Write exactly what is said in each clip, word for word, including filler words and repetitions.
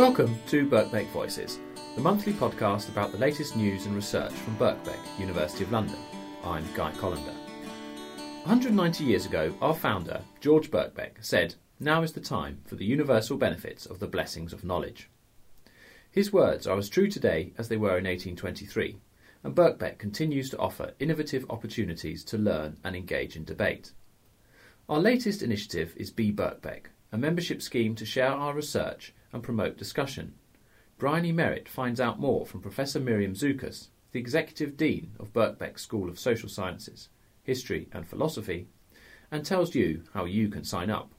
Welcome to Birkbeck Voices, the monthly podcast about the latest news and research from Birkbeck, University of London. I'm Guy Collender. one hundred ninety years ago, our founder, George Birkbeck, said, "Now is the time for the universal benefits of the blessings of knowledge." His words are as true today as they were in eighteen twenty-three, and Birkbeck continues to offer innovative opportunities to learn and engage in debate. Our latest initiative is Be Birkbeck, a membership scheme to share our research and promote discussion. Bryony Merritt finds out more from Professor Miriam Zukas, the Executive Dean of Birkbeck School of Social Sciences, History and Philosophy, and tells you how you can sign up.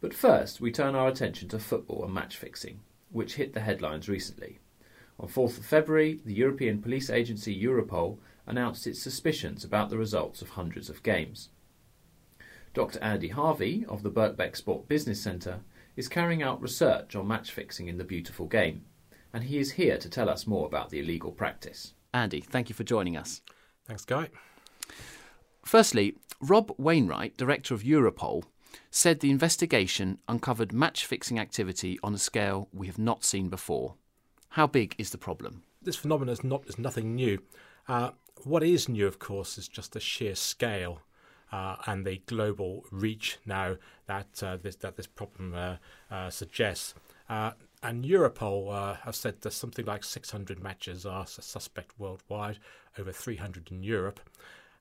But first, we turn our attention to football and match-fixing, which hit the headlines recently. On fourth of February, the European police agency Europol announced its suspicions about the results of hundreds of games. Doctor Andy Harvey of the Birkbeck Sport Business Centre is carrying out research on match-fixing in the beautiful game, and he is here to tell us more about the illegal practice. Andy, thank you for joining us. Thanks, Guy. Firstly, Rob Wainwright, director of Europol, said the investigation uncovered match-fixing activity on a scale we have not seen before. How big is the problem? This phenomenon is, not, is nothing new. Uh, what is new, of course, is just the sheer scale Uh, and the global reach now that uh, this that this problem uh, uh, suggests. Uh, and Europol uh, have said that something like six hundred matches are suspect worldwide, over three hundred in Europe.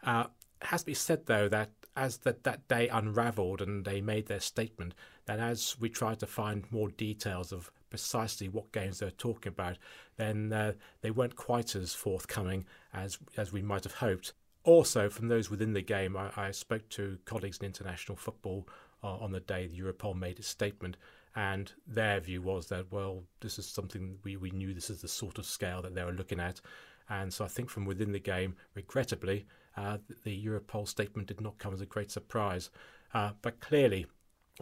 Uh, it has to be said, though, that as the, that day unravelled and they made their statement, that as we tried to find more details of precisely what games they're talking about, then uh, they weren't quite as forthcoming as as we might have hoped. Also, from those within the game, I, I spoke to colleagues in international football uh, on the day the Europol made its statement, and their view was that, well, this is something we, we knew this is the sort of scale that they were looking at. And so I think from within the game, regrettably, uh, the Europol statement did not come as a great surprise. Uh, but clearly,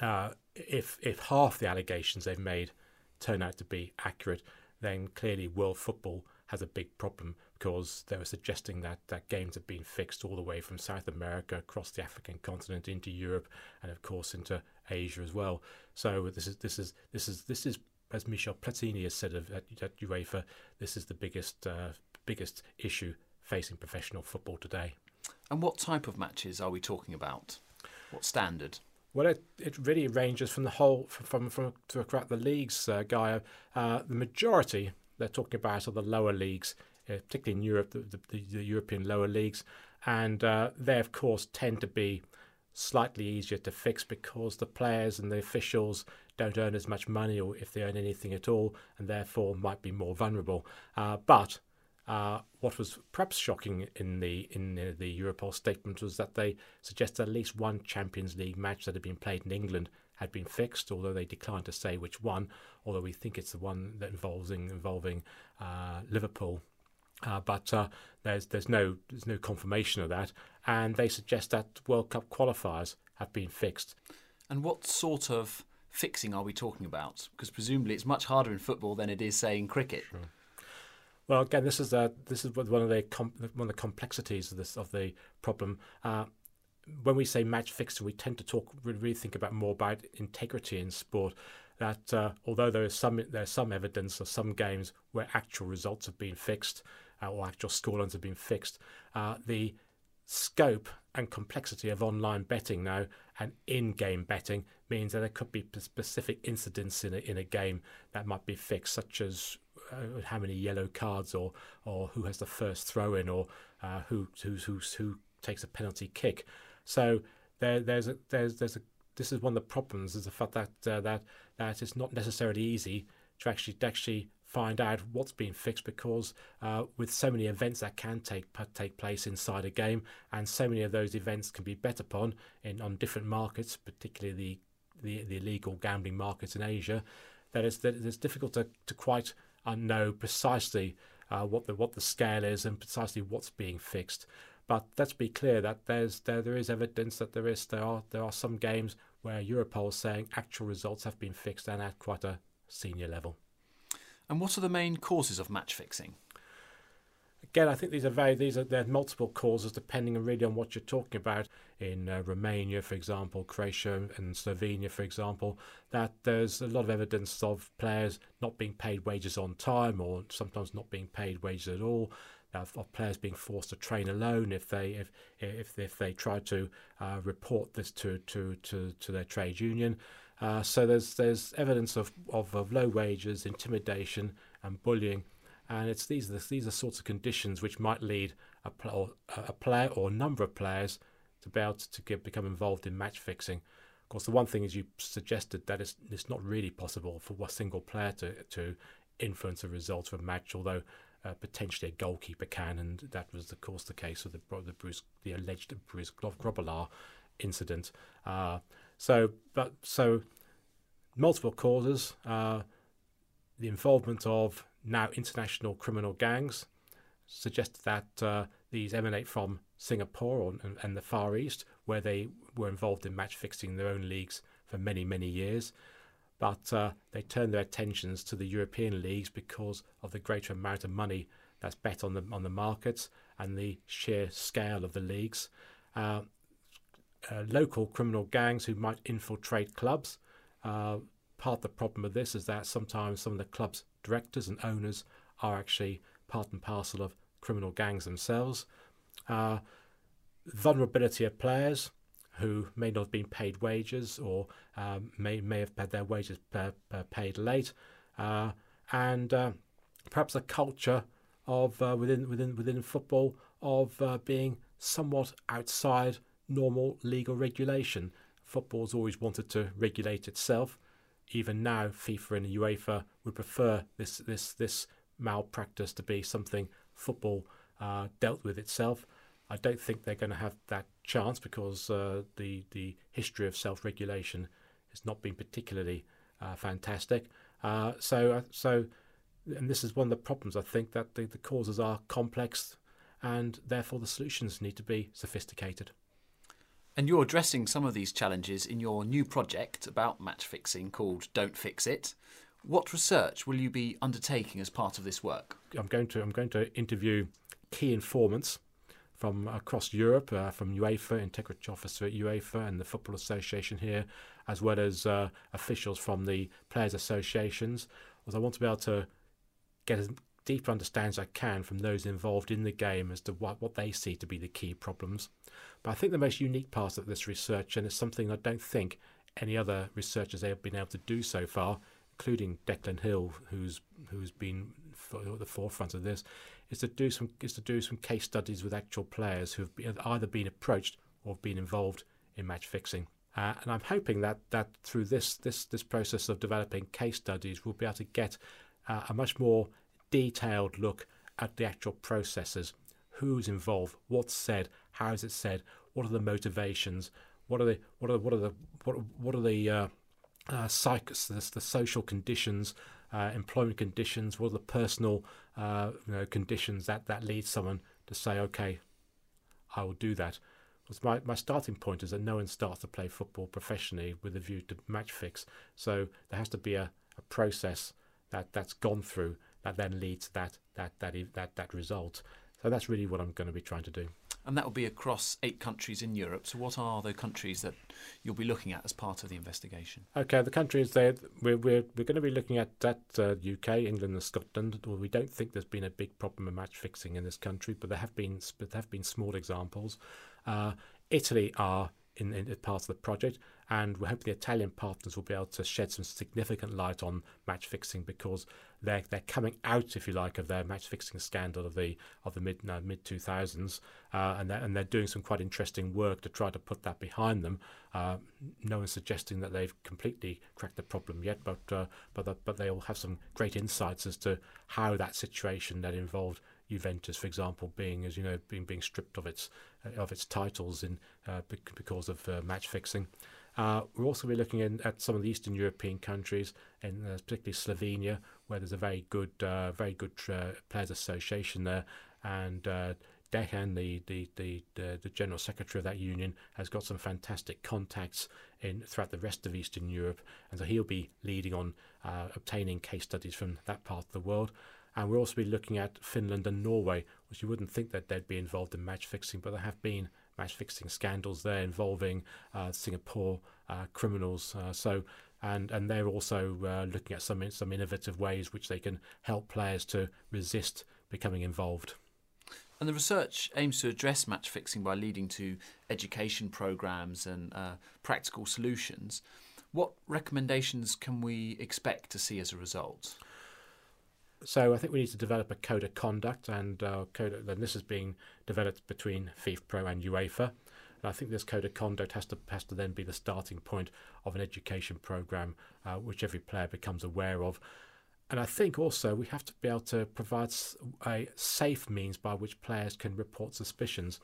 uh, if, if half the allegations they've made turn out to be accurate, then clearly world football has a big problem, because they were suggesting that, that games have been fixed all the way from South America across the African continent into Europe and, of course, into Asia as well. So this is this is this is this is as Michel Platini has said of, at, at UEFA, this is the biggest uh, biggest issue facing professional football today. And what type of matches are we talking about? What standard? Well, it, it really ranges from the whole from from, from throughout the leagues, uh, Guy. Uh, the majority they're talking about are the lower leagues, uh, particularly in Europe, the, the, the European lower leagues. And uh, they, of course, tend to be slightly easier to fix because the players and the officials don't earn as much money, or if they earn anything at all, and therefore might be more vulnerable. Uh, but uh, what was perhaps shocking in the in the, the Europol statement was that they suggested at least one Champions League match that had been played in England had been fixed, although they declined to say which one, although we think it's the one that involves in, involving uh, Liverpool. Uh, but uh, there's there's no there's no confirmation of that, and they suggest that World Cup qualifiers have been fixed. And what sort of fixing are we talking about? Because presumably it's much harder in football than it is, say, in cricket. Sure. Well, again, this is uh, this is one of the com- one of the complexities of this of the problem. Uh, When we say match fixing, we tend to talk, we really think about more about integrity in sport. That uh, although there is some there's some evidence of some games where actual results have been fixed uh, or actual scorelines have been fixed, uh, the scope and complexity of online betting now and in-game betting means that there could be specific incidents in a, in a game that might be fixed, such as uh, how many yellow cards or or who has the first throw-in or uh, who who who who takes a penalty kick. So there, there's a, there's there's a, this is one of the problems, is the fact that uh, that that it's not necessarily easy to actually to actually find out what's been fixed, because uh, with so many events that can take take place inside a game, and so many of those events can be bet upon in on different markets, particularly the the, the illegal gambling markets in Asia, that it's that it's difficult to to quite know precisely uh, what the what the scale is and precisely what's being fixed. But let's be clear that there's there there is evidence that there is there are there are some games where Europol is saying actual results have been fixed, and at quite a senior level. And what are the main causes of match fixing? Again, I think these are very, these are, there are multiple causes depending really on what you're talking about. In uh, Romania, for example, Croatia and Slovenia, for example, that there's a lot of evidence of players not being paid wages on time, or sometimes not being paid wages at all, of, of players being forced to train alone if they if if, if they try to uh, report this to, to, to, to their trade union. Uh, so there's there's evidence of, of, of low wages, intimidation and bullying. And it's these are the, these are sorts of conditions which might lead a, pl a player or a number of players to be able to get, become involved in match fixing. Of course, the one thing is you suggested that it's, it's not really possible for a single player to to influence the result of a match, although uh, potentially a goalkeeper can, and that was of course the case with the the Bruce the alleged Bruce Grobelaar incident. Uh, so but so multiple causes, uh, the involvement of now international criminal gangs, suggested that uh, these emanate from Singapore or, and, and the Far East, where they were involved in match fixing their own leagues for many, many years. But uh, they turned their attentions to the European leagues because of the greater amount of money that's bet on the, on the markets and the sheer scale of the leagues. Uh, uh, local criminal gangs who might infiltrate clubs. Uh, part of the problem with this is that sometimes some of the clubs directors and owners are actually part and parcel of criminal gangs themselves. Uh, vulnerability of players who may not have been paid wages, or um, may, may have had their wages per, per paid late, uh, and uh, perhaps a culture of uh, within within within football of uh, being somewhat outside normal legal regulation. Football's always wanted to regulate itself. Even now, FIFA and UEFA would prefer this this this malpractice to be something football uh, dealt with itself. I don't think they're going to have that chance, because uh, the the history of self-regulation has not been particularly uh, fantastic. Uh, so so, and this is one of the problems. I think that the, the causes are complex, and therefore the solutions need to be sophisticated. And you're addressing some of these challenges in your new project about match fixing called Don't Fix It. What research will you be undertaking as part of this work? I'm going to I'm going to interview key informants from across Europe, uh, from UEFA, Integrity Officer at UEFA and the Football Association here, as well as uh, officials from the players' associations, as I want to be able to get as deep understanding as I can from those involved in the game as to what, what they see to be the key problems. But I think the most unique part of this research, and it's something I don't think any other researchers have been able to do so far, including Declan Hill, who's who's been at the forefront of this, is to do some is to do some case studies with actual players who have been, either been approached or been involved in match fixing. Uh, and I'm hoping that that through this this this process of developing case studies, we'll be able to get uh, a much more detailed look at the actual processes. Who's involved? What's said? How is it said? What are the motivations? What are the what are what are the what what are the uh, uh, psychos, the, the social conditions, uh, employment conditions? What are the personal uh, you know, conditions that that lead someone to say, okay, I will do that? Because my my starting point is that no one starts to play football professionally with a view to match fix. So there has to be a, a process that that's gone through, that then leads to that, that, that, that, that result. So that's really what I'm going to be trying to do. And that will be across eight countries in Europe. So what are the countries that you'll be looking at as part of the investigation? OK, the countries there, we're, we're, we're going to be looking at that uh, U K, England and Scotland. Well, we don't think there's been a big problem of match fixing in this country, but there have been, there have been small examples. Uh, Italy are in, in part of the project, and we hope the Italian partners will be able to shed some significant light on match fixing, because they're they're coming out, if you like, of their match fixing scandal of the of the mid no, mid two thousands, uh, and they're, and they're doing some quite interesting work to try to put that behind them. Uh, no one's suggesting that they've completely cracked the problem yet, but uh, but the, but they will have some great insights as to how that situation that involved Juventus, for example, being as you know being being stripped of its uh, of its titles in uh, because of uh, match fixing. Uh, we'll also be looking in, at some of the Eastern European countries, and uh, particularly Slovenia, where there's a very good, uh, very good uh, players' association there, and uh, Dejan, the, the the the general secretary of that union, has got some fantastic contacts in throughout the rest of Eastern Europe, and so he'll be leading on uh, obtaining case studies from that part of the world. And we'll also be looking at Finland and Norway, which you wouldn't think that they'd be involved in match fixing, but there have been match fixing scandals there involving uh, Singapore uh, criminals. Uh, so and and they're also uh, looking at some some innovative ways which they can help players to resist becoming involved. And the research aims to address match fixing by leading to education programmes and uh, practical solutions. What recommendations can we expect to see as a result? So I think we need to develop a code of conduct, and uh, code of, and this is being developed between FIFPro and UEFA. And I think this code of conduct has to has to then be the starting point of an education programme uh, which every player becomes aware of. And I think also we have to be able to provide a safe means by which players can report suspicions.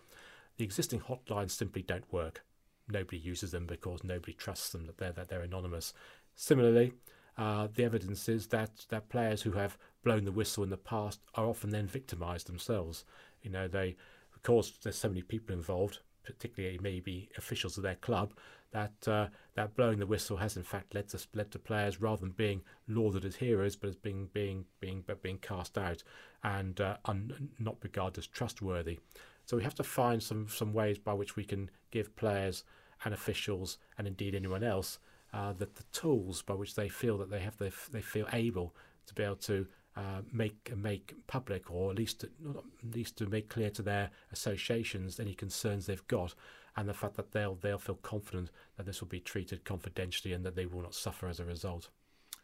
The existing hotlines simply don't work. Nobody uses them because nobody trusts them, that they're, that they're anonymous. Similarly, uh, the evidence is that, that players who have blown the whistle in the past are often then victimised themselves. You know, they, because there's so many people involved, particularly maybe officials of their club, that uh, that blowing the whistle has in fact led to led to players, rather than being lauded as heroes, but as being being being but being cast out and uh, un, not regarded as trustworthy. So we have to find some some ways by which we can give players and officials, and indeed anyone else, uh, that the tools by which they feel that they have they they feel able to be able to Uh, make make public, or at least to, at least to make clear to their associations any concerns they've got, and the fact that they'll they'll feel confident that this will be treated confidentially and that they will not suffer as a result.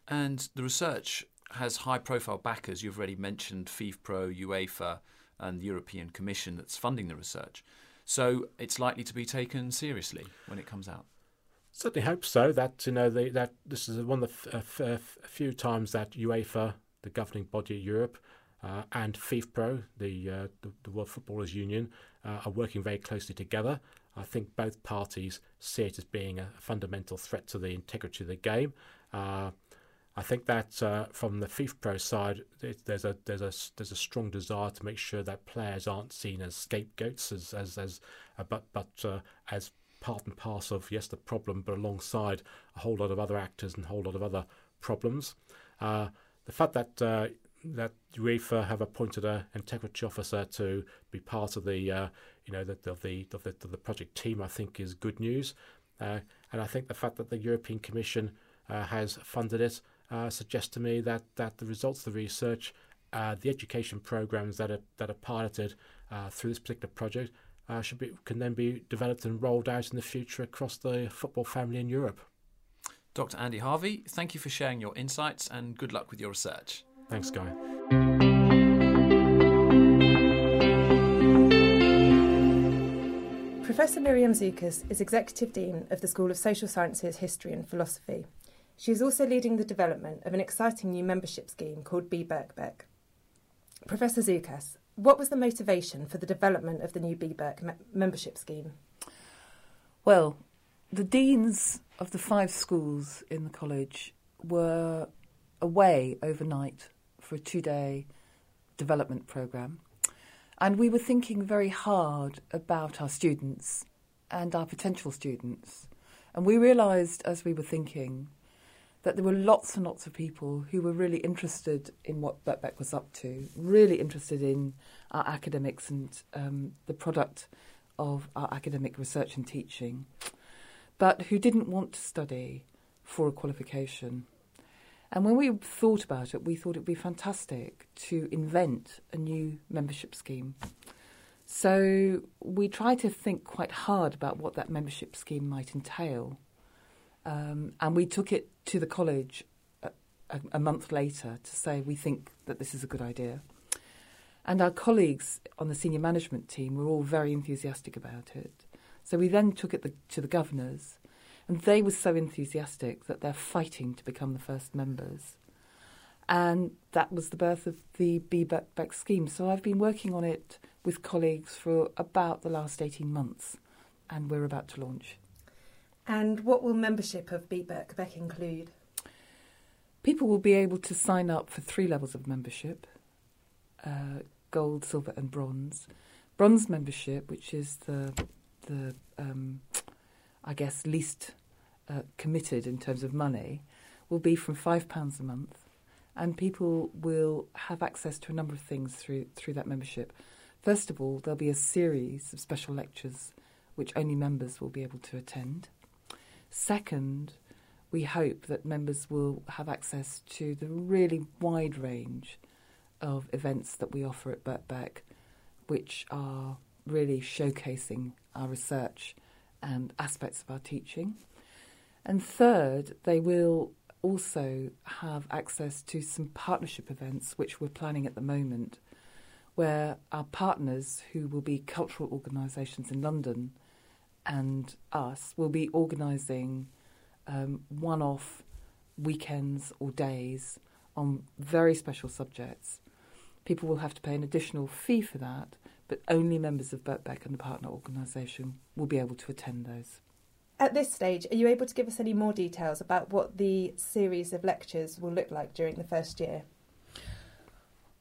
And the research has high-profile backers. You've already mentioned FIFPro, UEFA, and the European Commission that's funding the research. So it's likely to be taken seriously when it comes out. Certainly hope so. That you know they, that this is one of the f f few times that UEFA, the governing body of Europe, uh, and FIFPro, the, uh, the the World Footballers Union, uh, are working very closely together. I think both parties see it as being a fundamental threat to the integrity of the game. Uh, I think that uh, from the FIFPro side, it, there's a there's a there's a strong desire to make sure that players aren't seen as scapegoats, as as as uh, but but uh, as part and parcel of, yes, the problem, but alongside a whole lot of other actors and a whole lot of other problems. Uh, The fact that uh, that UEFA have appointed an integrity officer to be part of the uh, you know the of the of the, the project team, I think, is good news, uh, and I think the fact that the European Commission uh, has funded it uh, suggests to me that that the results of the research, uh, the education programs that are that are piloted uh, through this particular project, uh, should be can then be developed and rolled out in the future across the football family in Europe. Doctor Andy Harvey, thank you for sharing your insights and good luck with your research. Thanks, Guy. Professor Miriam Zukas is Executive Dean of the School of Social Sciences, History and Philosophy. She is also leading the development of an exciting new membership scheme called Be Birkbeck. Professor Zukas, what was the motivation for the development of the new Be Birkbeck me membership scheme? Well, the deans of the five schools in the college were away overnight for a two-day development programme, and we were thinking very hard about our students and our potential students, and we realised as we were thinking that there were lots and lots of people who were really interested in what Birkbeck was up to, really interested in our academics and um, the product of our academic research and teaching, but who didn't want to study for a qualification. And when we thought about it, we thought it would be fantastic to invent a new membership scheme. So we tried to think quite hard about what that membership scheme might entail. Um, and we took it to the college a, a, a month later to say we think that this is a good idea. And our colleagues on the senior management team were all very enthusiastic about it. So we then took it the, to the governors, and they were so enthusiastic that they're fighting to become the first members. And that was the birth of the Be Birkbeck scheme. So I've been working on it with colleagues for about the last eighteen months, and we're about to launch. And what will membership of Be Birkbeck include? People will be able to sign up for three levels of membership, uh, gold, silver and bronze. Bronze membership, which is the... the, um, I guess, least uh, committed in terms of money, will be from five pounds a month and people will have access to a number of things through through that membership. First of all, there'll be a series of special lectures which only members will be able to attend. Second, we hope that members will have access to the really wide range of events that we offer at Birkbeck, which are really showcasing our research and aspects of our teaching. And third, they will also have access to some partnership events which we're planning at the moment, where our partners, who will be cultural organisations in London and us, will be organising um, one-off weekends or days on very special subjects. People will have to pay an additional fee for that, but only members of Birkbeck and the partner organisation will be able to attend those. At this stage, are you able to give us any more details about what the series of lectures will look like during the first year?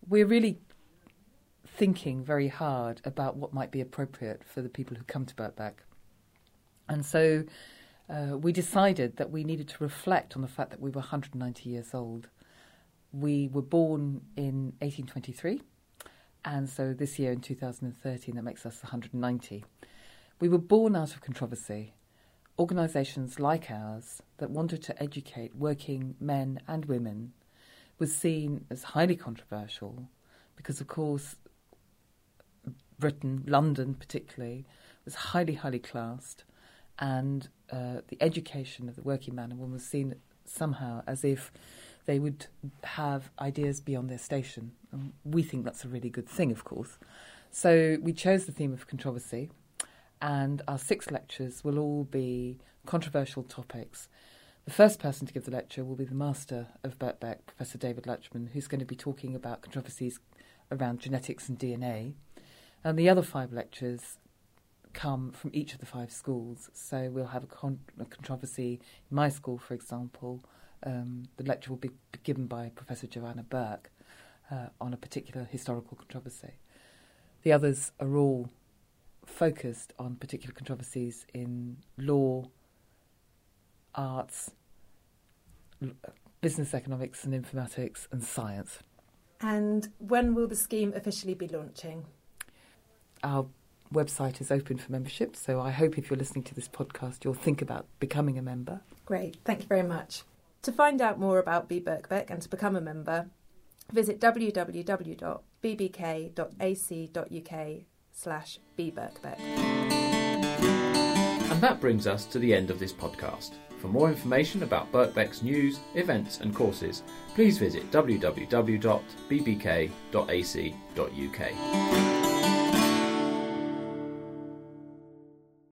We're really thinking very hard about what might be appropriate for the people who come to Birkbeck. And so uh, we decided that we needed to reflect on the fact that we were one hundred ninety years old. We were born in eighteen twenty-three, and so this year in two thousand thirteen, that makes us one hundred ninety. We were born out of controversy. Organisations like ours that wanted to educate working men and women was seen as highly controversial because, of course, Britain, London particularly, was highly, highly classed, and uh, the education of the working man and woman was seen somehow as if they would have ideas beyond their station. And we think that's a really good thing, of course. So we chose the theme of controversy, and our six lectures will all be controversial topics. The first person to give the lecture will be the master of Birkbeck, Professor David Lutjman, who's going to be talking about controversies around genetics and D N A. And the other five lectures come from each of the five schools. So we'll have a, con- a controversy in my school, for example. Um, the lecture will be given by Professor Giovanna Burke uh, on a particular historical controversy. The others are all focused on particular controversies in law, arts, business economics and informatics, and science. And when will the scheme officially be launching? Our website is open for membership, so I hope if you're listening to this podcast, you'll think about becoming a member. Great, thank you very much. To find out more about Be Birkbeck and to become a member, visit w w w dot b b k dot a c dot u k slash Be Birkbeck. And that brings us to the end of this podcast. For more information about Birkbeck's news, events and courses, please visit w w w dot b b k dot a c dot u k.